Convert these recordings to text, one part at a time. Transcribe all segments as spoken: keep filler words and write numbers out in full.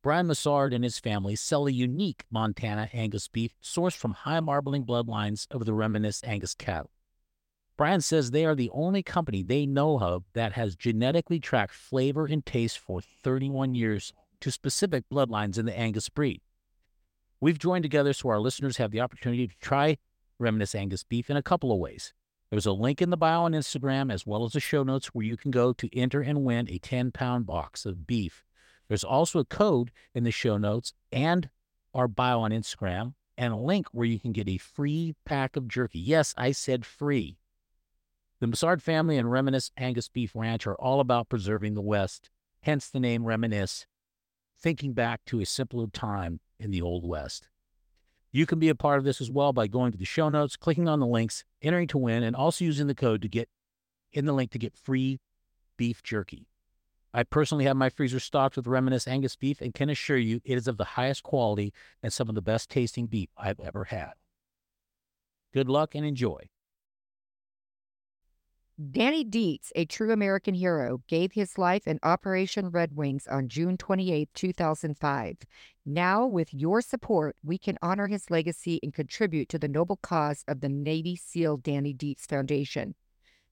Brian Massard and his family sell a unique Montana Angus beef sourced from high marbling bloodlines of the Reminisce Angus cattle. Brian says they are the only company they know of that has genetically tracked flavor and taste for thirty-one years to specific bloodlines in the Angus breed. We've joined together so our listeners have the opportunity to try Reminisce Angus beef in a couple of ways. There's a link in the bio on Instagram as well as the show notes where you can go to enter and win a ten-pound box of beef. There's also a code in the show notes and our bio on Instagram and a link where you can get a free pack of jerky. Yes, I said free. The Massard family and Reminisce Angus Beef Ranch are all about preserving the West, hence the name Reminisce, thinking back to a simpler time in the Old West. You can be a part of this as well by going to the show notes, clicking on the links, entering to win, and also using the code to get in the link to get free beef jerky. I personally have my freezer stocked with Reminisce Angus beef and can assure you it is of the highest quality and some of the best tasting beef I've ever had. Good luck and enjoy. Danny Dietz, a true American hero, gave his life in Operation Red Wings on June twenty-eighth, two thousand five. Now, with your support, we can honor his legacy and contribute to the noble cause of the Navy SEAL Danny Dietz Foundation.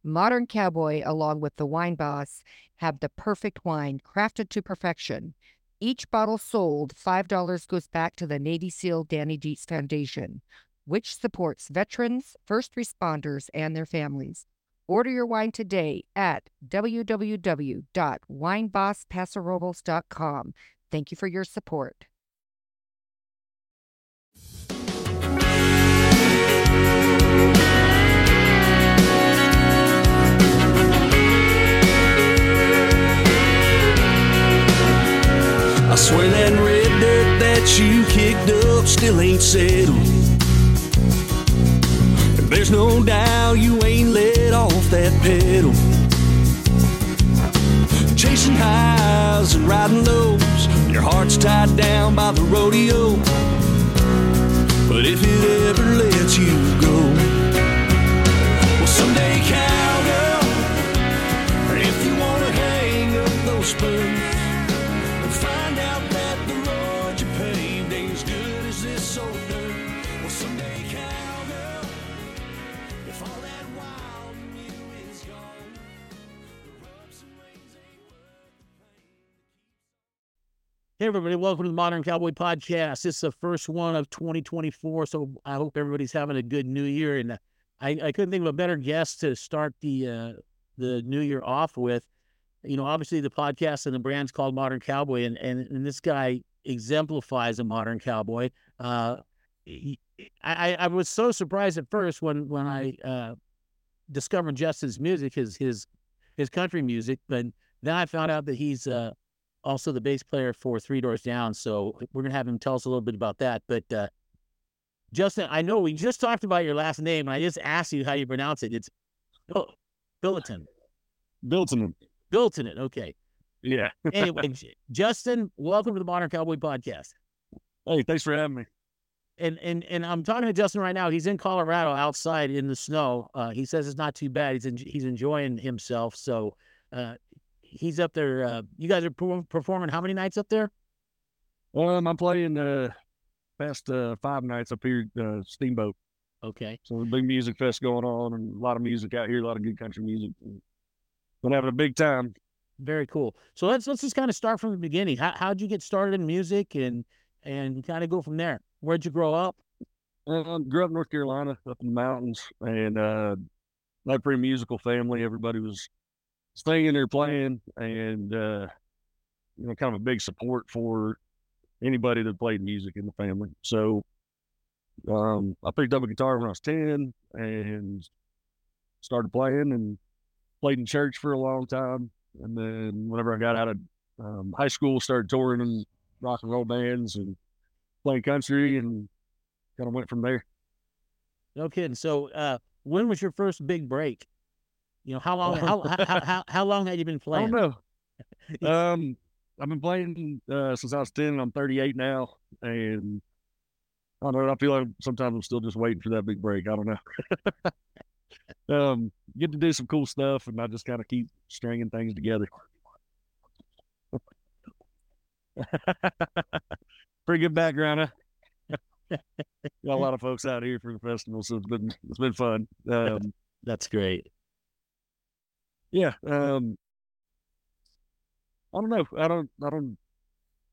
Modern Cowboy, along with the Wine Boss, have the perfect wine crafted to perfection. Each bottle sold, five dollars goes back to the Navy SEAL Danny Dietz Foundation, which supports veterans, first responders, and their families. Order your wine today at w w w dot wine boss paso robles dot com. Thank you for your support. I swear that red dirt that you kicked up still ain't settled. There's no doubt you ain't let off that pedal. Chasing highs and riding lows, your heart's tied down by the rodeo. But if it ever lets you go, well, someday, cowgirl, if you want to hang up those spoons. Hey everybody, welcome to the Modern Cowboy Podcast. This is the first one of twenty twenty-four, so I hope everybody's having a good new year. And I, I couldn't think of a better guest to start the uh, the new year off with. You know, obviously the podcast and the brand's called Modern Cowboy, and, and, and this guy exemplifies a modern cowboy. Uh, he, I, I was so surprised at first when, when I uh, discovered Justin's music, his, his, his country music, but then I found out that he's... Uh, also the bass player for Three Doors Down, so we're going to have him tell us a little bit about that. But uh, Justin, I know we just talked about your last name, and I just asked you how you pronounce it. It's Bil- Biltonen. Biltonen. Biltonen, okay. Yeah. Anyway, Justin, welcome to the Modern Cowboy Podcast. Hey, thanks for having me. And and and I'm talking to Justin right now. He's in Colorado outside in the snow. Uh, he says it's not too bad. He's en- he's enjoying himself, so... Uh, He's up there. Uh, you guys are per- performing how many nights up there? Um, I'm playing the uh, past uh, five nights up here, uh, Steamboat. Okay. So there's a big music fest going on and a lot of music out here, a lot of good country music. Been having a big time. Very cool. So let's let's just kind of start from the beginning. How how'd you get started in music and and kind of go from there? Where'd you grow up? Uh, I grew up in North Carolina, up in the mountains, and uh, not a pretty musical family. Everybody was staying there playing, and uh, you know, kind of a big support for anybody that played music in the family. So um, I picked up a guitar when I was ten and started playing and played in church for a long time. And then whenever I got out of um, high school, started touring and rock and roll bands and playing country, and kind of went from there. No kidding. So uh, when was your first big break? You know, how long how, how, how, how, how long had you been playing? I don't know. um, I've been playing uh, since I was ten. I'm thirty-eight now, and I don't know. I feel like sometimes I'm still just waiting for that big break. I don't know. um, get to do some cool stuff, and I just kind of keep stringing things together. Pretty good background, huh? Got a lot of folks out here for the festival, so it's been it's been fun. Um, That's great. Yeah. Um, I don't know. I don't. I don't.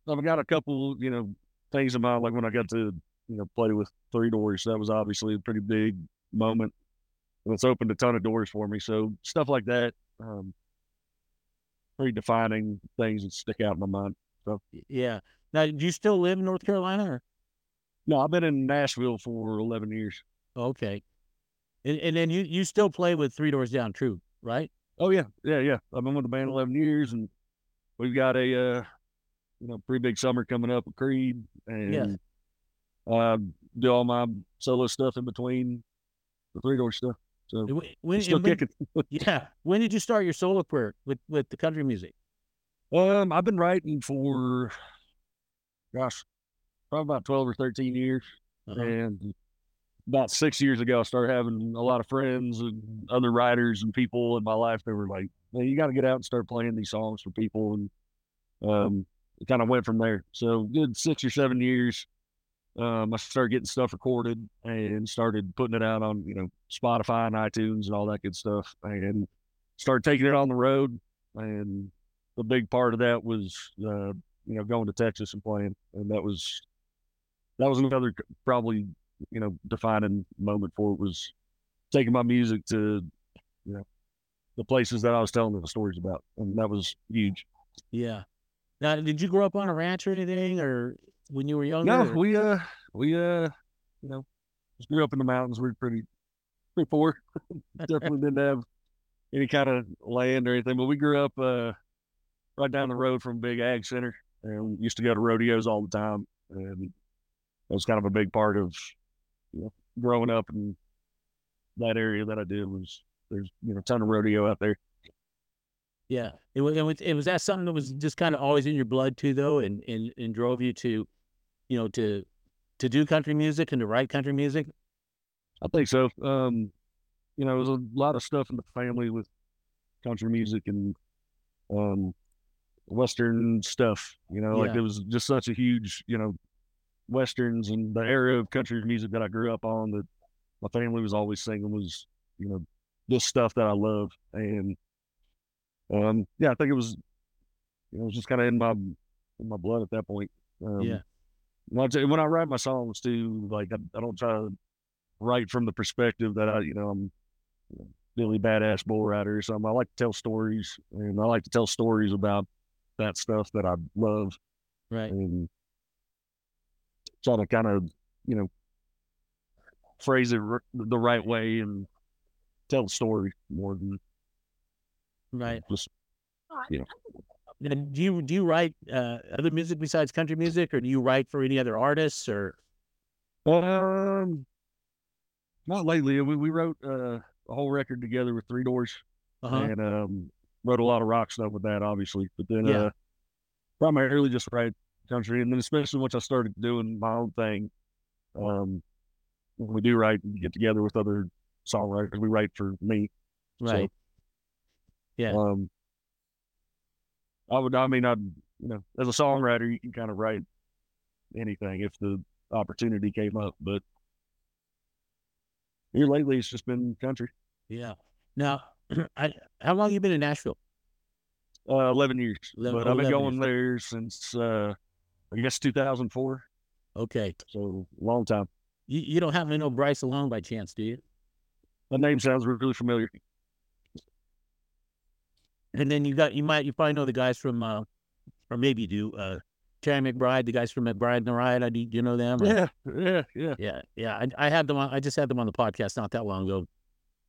I've got a couple, you know, things in mind. Like when I got to, you know, play with Three Doors, that was obviously a pretty big moment. And it's opened a ton of doors for me. So stuff like that, um, pretty defining things that stick out in my mind. So yeah. Now, do you still live in North Carolina? Or? No, I've been in Nashville for eleven years. Okay. And and then you, you still play with Three Doors Down, true, right? Oh yeah, yeah, yeah. I've been with the band eleven years, and we've got a uh, you know pretty big summer coming up with Creed, and yes. uh, do all my solo stuff in between the Three Doors stuff. So when, still when, kicking. Yeah. When did you start your solo career with with the country music? Um, I've been writing for, gosh, probably about twelve or thirteen years, uh-huh. and about six years ago, I started having a lot of friends and other writers and people in my life that were like, "Man, you got to get out and start playing these songs for people," and um, it kind of went from there. So, good six or seven years, um, I started getting stuff recorded and started putting it out on, you know, Spotify and iTunes and all that good stuff, and started taking it on the road. And the big part of that was, uh, you know, going to Texas and playing, and that was that was another probably, you know, defining moment for it, was taking my music to, you know, the places that I was telling the stories about. And that was huge. Yeah. Now, did you grow up on a ranch or anything, or when you were younger? No, or? we, uh, we, uh, you know, just grew up in the mountains. We were pretty, pretty poor. Definitely didn't have any kind of land or anything, but we grew up, uh, right down the road from Big Ag Center, and we used to go to rodeos all the time. And that was kind of a big part of, you know, growing up in that area that I did. Was there's, you know, a ton of rodeo out there. Yeah. It was, it was, it was that something that was just kind of always in your blood too, though, and, and, and drove you to, you know, to, to do country music and to write country music? I think so. Um, you know, there's a lot of stuff in the family with country music and um, Western stuff, you know, yeah. like it was just such a huge, you know, Westerns and the era of country music that I grew up on, that my family was always singing, was, you know, this stuff that I love. And um yeah, I think it was, you know, it was just kind of in my in my blood at that point. Um, yeah. When I, when I write my songs too, like I, I don't try to write from the perspective that I, you know, I'm you know, really badass bull rider or something. I like to tell stories, and I like to tell stories about that stuff that I love. Right. And try to kind of, you know, phrase it r- the right way and tell the story more than right. Just, you know. Now, do you do you write uh, other music besides country music, or do you write for any other artists? Or um, not lately. We we wrote uh, a whole record together with Three Doors, uh-huh. and um, wrote a lot of rock stuff with that, obviously. But then, yeah. uh, primarily just write country, and then especially once I started doing my own thing, um, when we do write and get together with other songwriters, we write for me, right? So, yeah. Um, I would, I mean, I, you know, as a songwriter, you can kind of write anything if the opportunity came up, but here lately it's just been country. Yeah. Now, I, how long have you been in Nashville? Uh, eleven years, eleven, but I've been going years. there since. Uh, I guess two thousand four. Okay. So, long time. You, you don't have no Bryce Alone by chance, do you? That name sounds really familiar. And then you got, you might, you probably know the guys from, uh, or maybe you do, uh, Terry McBride, the guys from McBride and the Ride. I do, you know them? Or? Yeah, yeah, yeah. Yeah, yeah. I, I had them on, I just had them on the podcast not that long ago.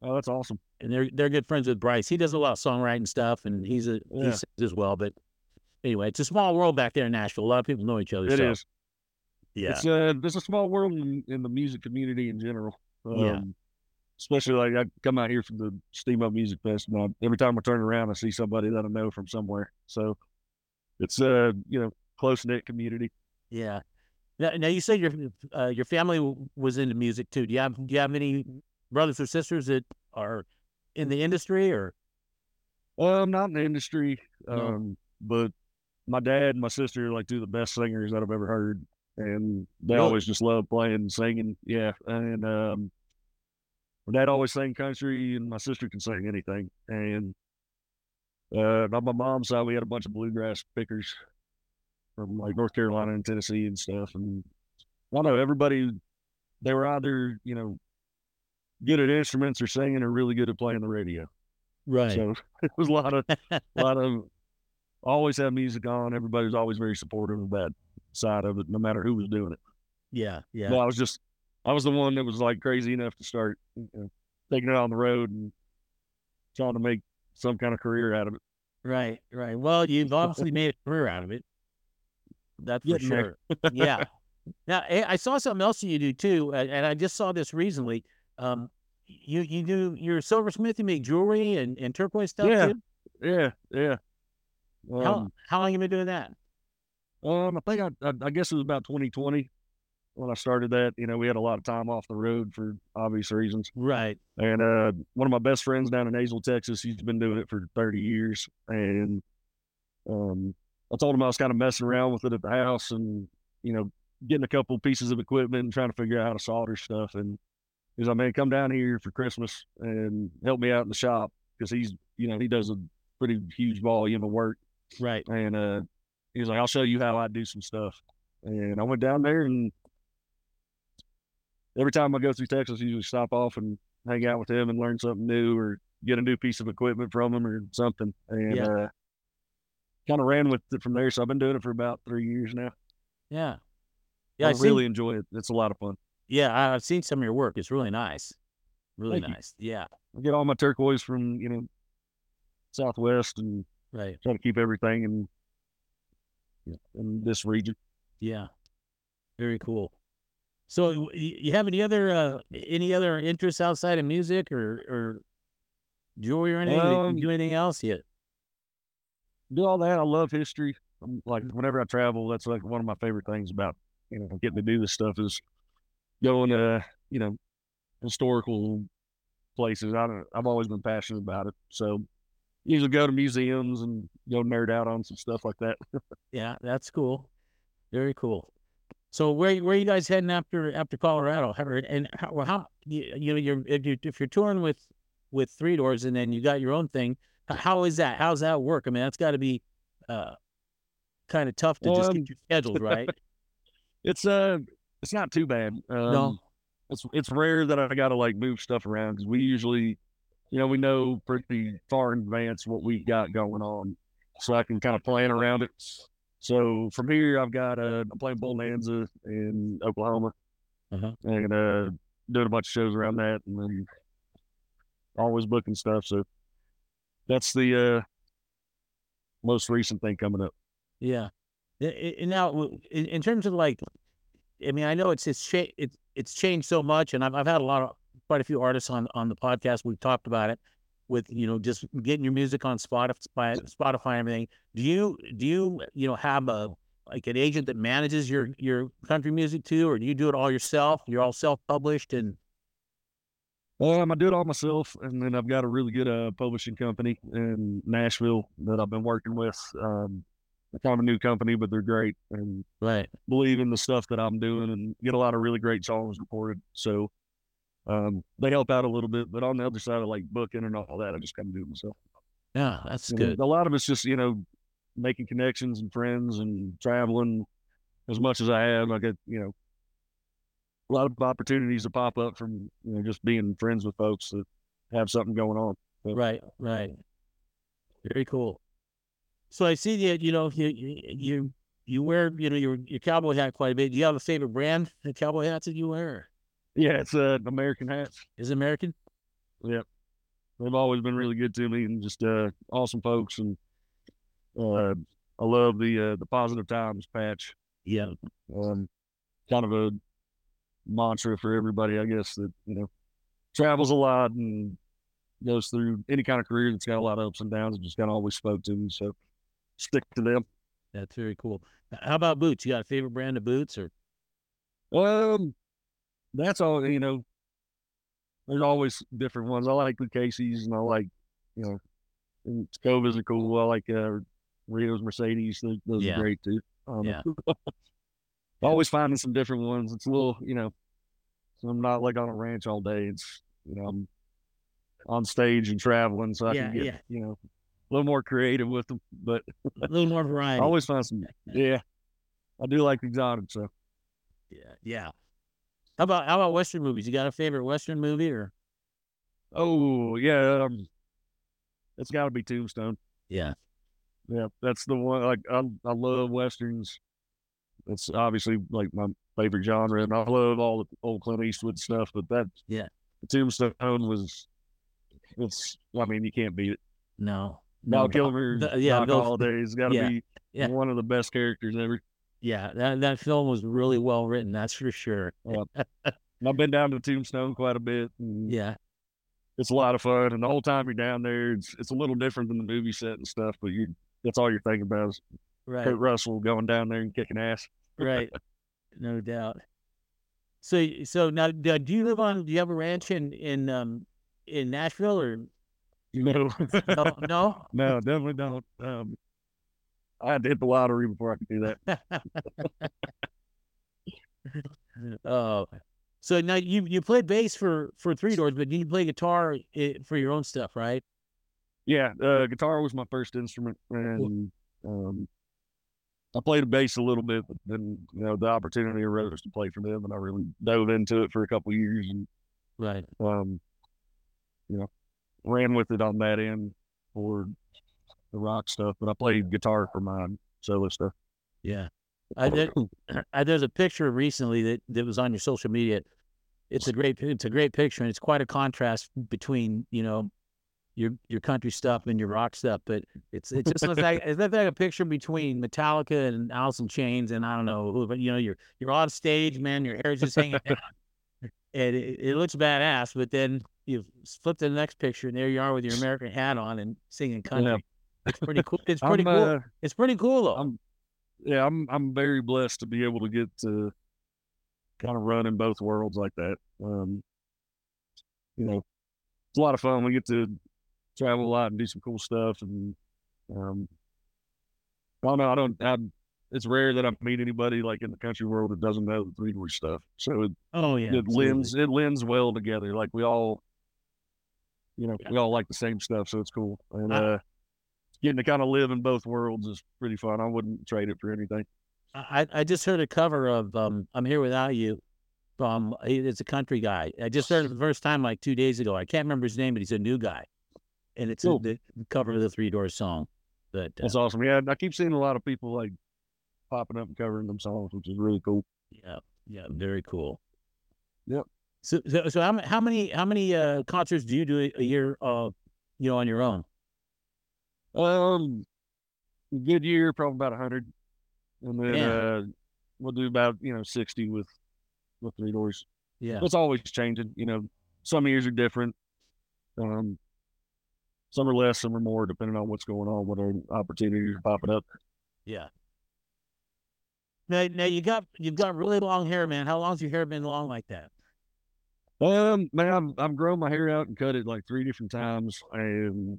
Oh, that's awesome. And they're, they're good friends with Bryce. He does a lot of songwriting stuff, and he's a, yeah. he sings as well, but anyway, it's a small world back there in Nashville. A lot of people know each other. It so. is. Yeah. It's a, there's a small world in, in the music community in general. Um, yeah. Especially like I come out here from the Steamboat Music Fest, and I, every time I turn around, I see somebody that I know from somewhere. So it's a, uh, you know, close-knit community. Yeah. Now, now you say your uh, your family w- was into music too. Do you have do you have any brothers or sisters that are in the industry or? Well, I'm not in the industry, no. um, but my dad and my sister are like two of the best singers that I've ever heard, and they really? always just love playing and singing. Yeah, and um, my dad always sang country, and my sister can sing anything. And uh, on my mom's side, we had a bunch of bluegrass pickers from like North Carolina and Tennessee and stuff. And I don't know, everybody, they were either, you know, good at instruments or singing or really good at playing the radio. Right. So it was a lot of, a lot of, always have music on. Everybody was always very supportive of that side of it, no matter who was doing it. Yeah. Yeah. Well, I was just, I was the one that was like crazy enough to start, you know, taking it on the road and trying to make some kind of career out of it. Right. Right. Well, you've obviously made a career out of it. That's for sure. Yeah. Now, I saw something else you do too, and I just saw this recently. Um, you you do your silversmith, you make jewelry and, and turquoise stuff yeah. too? Yeah, yeah, yeah. Um, how, how long have you been doing that? Um, I think I, I I guess it was about twenty twenty when I started that. You know, we had a lot of time off the road for obvious reasons. Right. And uh, one of my best friends down in Azle, Texas, he's been doing it for thirty years, and um. I told him I was kind of messing around with it at the house and, you know, getting a couple pieces of equipment and trying to figure out how to solder stuff. And he was like, man, come down here for Christmas and help me out in the shop. Cause he's, you know, he does a pretty huge volume of work. Right. And, uh, he was like, I'll show you how I do some stuff. And I went down there, and every time I go through Texas, I usually stop off and hang out with him and learn something new or get a new piece of equipment from him or something. And, yeah. uh, kind of ran with it from there. So I've been doing it for about three years now. Yeah. Yeah. I, I really seen, enjoy it. It's a lot of fun. Yeah. I've seen some of your work. It's really nice. Really Thank nice. You. Yeah. I get all my turquoise from, you know, Southwest, and right. try to keep everything in, yeah. in this region. Yeah. Very cool. So you have any other, uh, any other interests outside of music or, or jewelry or anything? Um, do anything else yet? Do all that. I love history. I'm, like, whenever I travel, that's like one of my favorite things about, you know, getting to do this stuff is going to, you know, historical places. I don't, I've always been passionate about it. So usually go to museums and go nerd out on some stuff like that. Yeah, that's cool. Very cool. So where where are you guys heading after after Colorado? How, and how, how you, you know, you're if you if you're touring with with Three Doors and then you got your own thing. How is that? How's that work? I mean, that's got to be uh, kind of tough to um, just get your schedules right. It's uh, it's not too bad. Um, no, it's it's rare that I got to like move stuff around because we usually, you know, we know pretty far in advance what we got going on, so I can kind of plan around it. So from here, I've got uh, I'm playing Bull Nanza in Oklahoma, uh-huh. and uh, doing a bunch of shows around that, and then always booking stuff. So. That's the uh, most recent thing coming up. Yeah. And now, in terms of like, I mean, I know it's it's cha- it's, it's changed so much, and I've I've had a lot of quite a few artists on, on the podcast. We've talked about it with, you know, just getting your music on Spotify, Spotify, and everything. Do you do you you know have a like an agent that manages your, your country music too, or do you do it all yourself? You're all self published and. Um, I do it all myself, and then I've got a really good uh, publishing company in Nashville that I've been working with. Um, kind of a new company, but they're great, and right. believe in the stuff that I'm doing, and get a lot of really great songs recorded. So um, they help out a little bit, but on the other side of like booking and all that, I just kind of do it myself. Yeah, that's and good. A lot of it's just, you know, making connections and friends and traveling as much as I have. Like I, you know. A lot of opportunities to pop up from, you know, just being friends with folks that have something going on. So, right, right. Very cool. So I see that, you know, you you you wear, you know, your your cowboy hat quite a bit. Do you have a favorite brand of cowboy hats that you wear? Yeah, it's uh, American Hats. Is it American? Yep. They've always been really good to me and just uh, awesome folks. And uh, I love the uh, the Positive Times patch. Yeah. Um, kind of a mantra for everybody, I guess, that, you know, travels a lot and goes through any kind of career that's got a lot of ups and downs. It just kind of always spoke to me, so stick to them. That's very cool. How about boots? You got a favorite brand of boots, or? Um, that's all, you know, there's always different ones. I like the Casey's, and I like, you know, Scova's are cool. I like uh, Rio's Mercedes. Those, those yeah. are great too. Um, yeah. Always finding some different ones. It's a little, you know, so I'm not like on a ranch all day. It's, you know, I'm on stage and traveling, so I yeah, can get, yeah. you know, a little more creative with them, but a little more variety. I always find some. Yeah. I do like exotic, so. Yeah. Yeah. How about, how about Western movies? You got a favorite Western movie, or? Oh yeah. Um, it's gotta be Tombstone. Yeah. Yeah. That's the one. Like I, I love Westerns. It's obviously like my favorite genre, and I love all the old Clint Eastwood stuff, but that, yeah, the Tombstone was, it's, I mean, you can't beat it. No. Val Kilmer, the, yeah, Bill, all day. He's got to yeah, be yeah. one of the best characters ever. Yeah, that that film was really well written. That's for sure. Yeah. I've been down to Tombstone quite a bit. Yeah, it's a lot of fun. And the whole time you're down there, it's it's a little different than the movie set and stuff. But you, that's all you're thinking about is right. Kurt Russell going down there and kicking ass. Right, no doubt. So so now, do you live on? Do you have a ranch in in um, in Nashville, or? No. no, no, no, definitely don't. Um, I had to hit the lottery before I could do that. Oh, so now you you played bass for, for Three Doors, but did you play guitar for your own stuff, right? Yeah, uh, guitar was my first instrument, and um, I played bass a little bit, but then, you know, the opportunity arose to play for them, and I really dove into it for a couple of years, and right, um, you know. Ran with it on that end for the rock stuff, but I played guitar for my solo stuff. Yeah. I, there, I there's a picture recently that, that was on your social media. It's a great, it's a great picture, and it's quite a contrast between, you know, your, your country stuff and your rock stuff. But it's, it just looks like, it's like a picture between Metallica and Alice in Chains. And I don't know, but you know, you're, you're on stage, man, your hair's just hanging down. And it, it looks badass, but then you flip to the next picture, and there you are with your American hat on and singing country. Yeah. It's pretty cool. It's pretty cool. Uh, it's pretty cool, though. I'm, yeah, I'm I'm very blessed to be able to get to kind of run in both worlds like that. Um, you know, it's a lot of fun. We get to travel a lot and do some cool stuff. And um, I don't know. I don't. I, it's rare that I meet anybody like in the country world that doesn't know the Three Doors stuff. So it, oh yeah, it lends it lends well together. Like we all. You know, yeah. we all like the same stuff, so it's cool. And I, uh, getting to kind of live in both worlds is pretty fun. I wouldn't trade it for anything. I, I just heard a cover of um, I'm Here Without You. From, it's a country guy. I just heard it for the first time like two days ago. I can't remember his name, but he's a new guy. And it's cool. a, the cover of the Three Doors song. But, uh, that's awesome. Yeah, I keep seeing a lot of people like popping up and covering them songs, which is really cool. Yeah, yeah, very cool. Yep. So, so, so how, how many how many uh, concerts do you do a year, uh, you know, on your own? Um, good year, probably about a hundred, and then yeah. uh, we'll do about you know sixty with with Three Doors. Yeah, it's always changing. You know, some years are different. Um, some are less, some are more, depending on what's going on, what are opportunities are popping up. Yeah. Now, now you got you've got really long hair, man. How long's your hair been long like that? Um, man, I've grown my hair out and cut it like three different times, and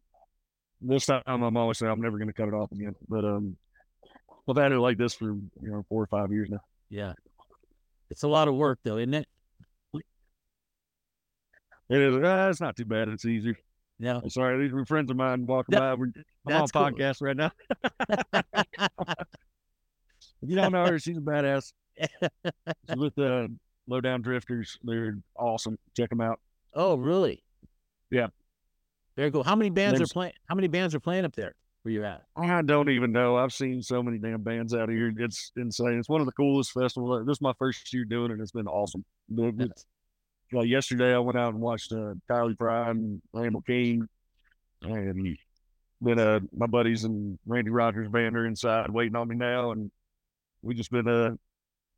this time I'm always saying I'm never going to cut it off again. But um, I've had it like this for you know four or five years now. Yeah, it's a lot of work though, isn't it? It is. Uh, it's not too bad. It's easy. No, I'm sorry. These were friends of mine walking that, by. We're, I'm on a podcast cool. right now. If you don't know her, she's a badass. She's with uh. Low-Down Drifters, they're awesome. Check them out. Oh, really? Yeah. Very cool. How many bands There's, are playing? How many bands are playing up there where you're at? I don't even know. I've seen so many damn bands out here. It's insane. It's one of the coolest festivals. This is my first year doing it. It's been awesome. It's, like yesterday, I went out and watched uh, Tyler Pride and Randall King and been uh my buddies and Randy Rogers band are inside waiting on me now, and we just been uh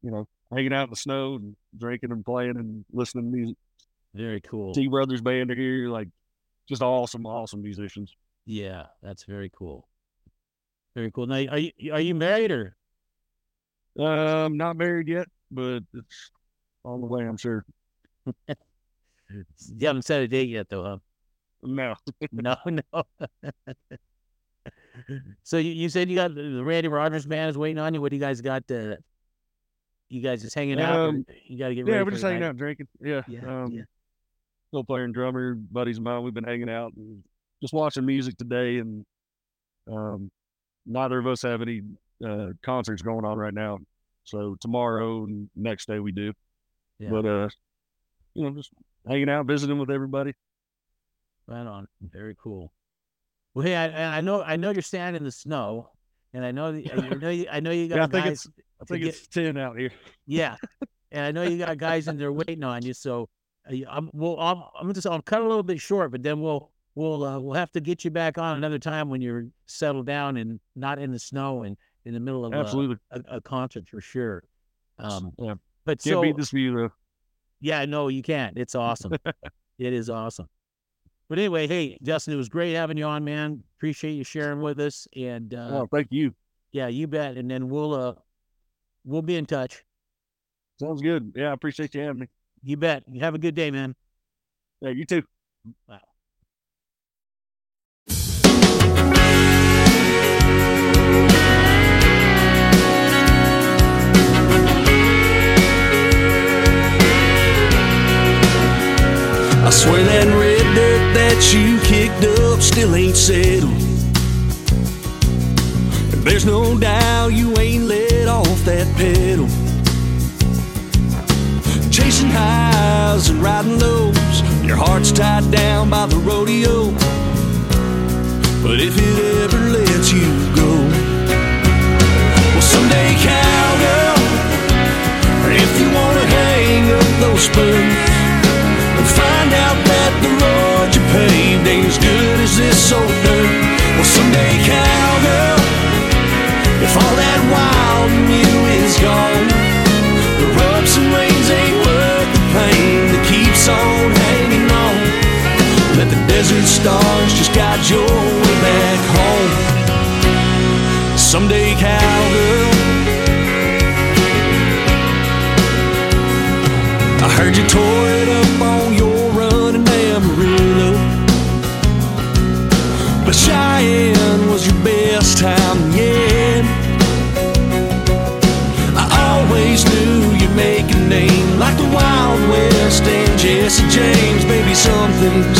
you know hanging out in the snow and drinking and playing and listening to music. Very cool. T Brothers band are here, like just awesome, awesome musicians. Yeah, that's very cool. Very cool. Now, are you are you married or? Um, uh, not married yet, but it's on the way, I'm sure. You haven't set a date yet, though, huh? No, no, no. So you, you said you got the Randy Rogers band is waiting on you. What do you guys got? Uh, you guys just hanging out. Um, you got to get ready. Yeah, we're just hanging night. out, drinking. Yeah, yeah. Um, yeah. Still playing drummer, buddies of mine. We've been hanging out and just watching music today, and um, neither of us have any uh, concerts going on right now. So tomorrow and next day we do. Yeah. But uh, you know, just hanging out, visiting with everybody. Right on. Very cool. Well, hey, I, I know, I know you're standing in the snow, and I know, I know, you, I know you got yeah, I think guys. It's, I think get, it's ten out here. Yeah, and I know you got guys in there waiting on you. So, I'm, well, I'm, I'm just, I'll cut a little bit short, but then we'll, we'll, uh, we'll have to get you back on another time when you're settled down and not in the snow and in the middle of absolutely a, a, a concert for sure. Um, yeah. But can't so, beat this view though. Yeah, no, you can't. It's awesome. It is awesome. But anyway, hey, Justin, it was great having you on, man. Appreciate you sharing with us. And uh, oh, thank you. Yeah, you bet. And then we'll uh, we'll be in touch. Sounds good. Yeah, I appreciate you having me. You bet. You have a good day, man. Yeah, you too. Wow. I swear that red dirt that you kicked up still ain't settled. And there's no doubt you ain't let off that pedal. Chasing highs and riding lows, your heart's tied down by the rodeo. But if it ever lets you go, well, someday, cowgirl, if you wanna hang up those spoons, find out that the road you paved ain't as good as this old dirt. Well, someday, cowgirl, if all that wild in you is gone, the rubs and rains ain't worth the pain that keeps on hanging on. Let the desert stars just guide your way back home. Someday, cowgirl. I heard you tore it up on your run in Amarillo, but Cheyenne was your best time yet. I always knew you'd make a name like the Wild West and Jesse James. Maybe something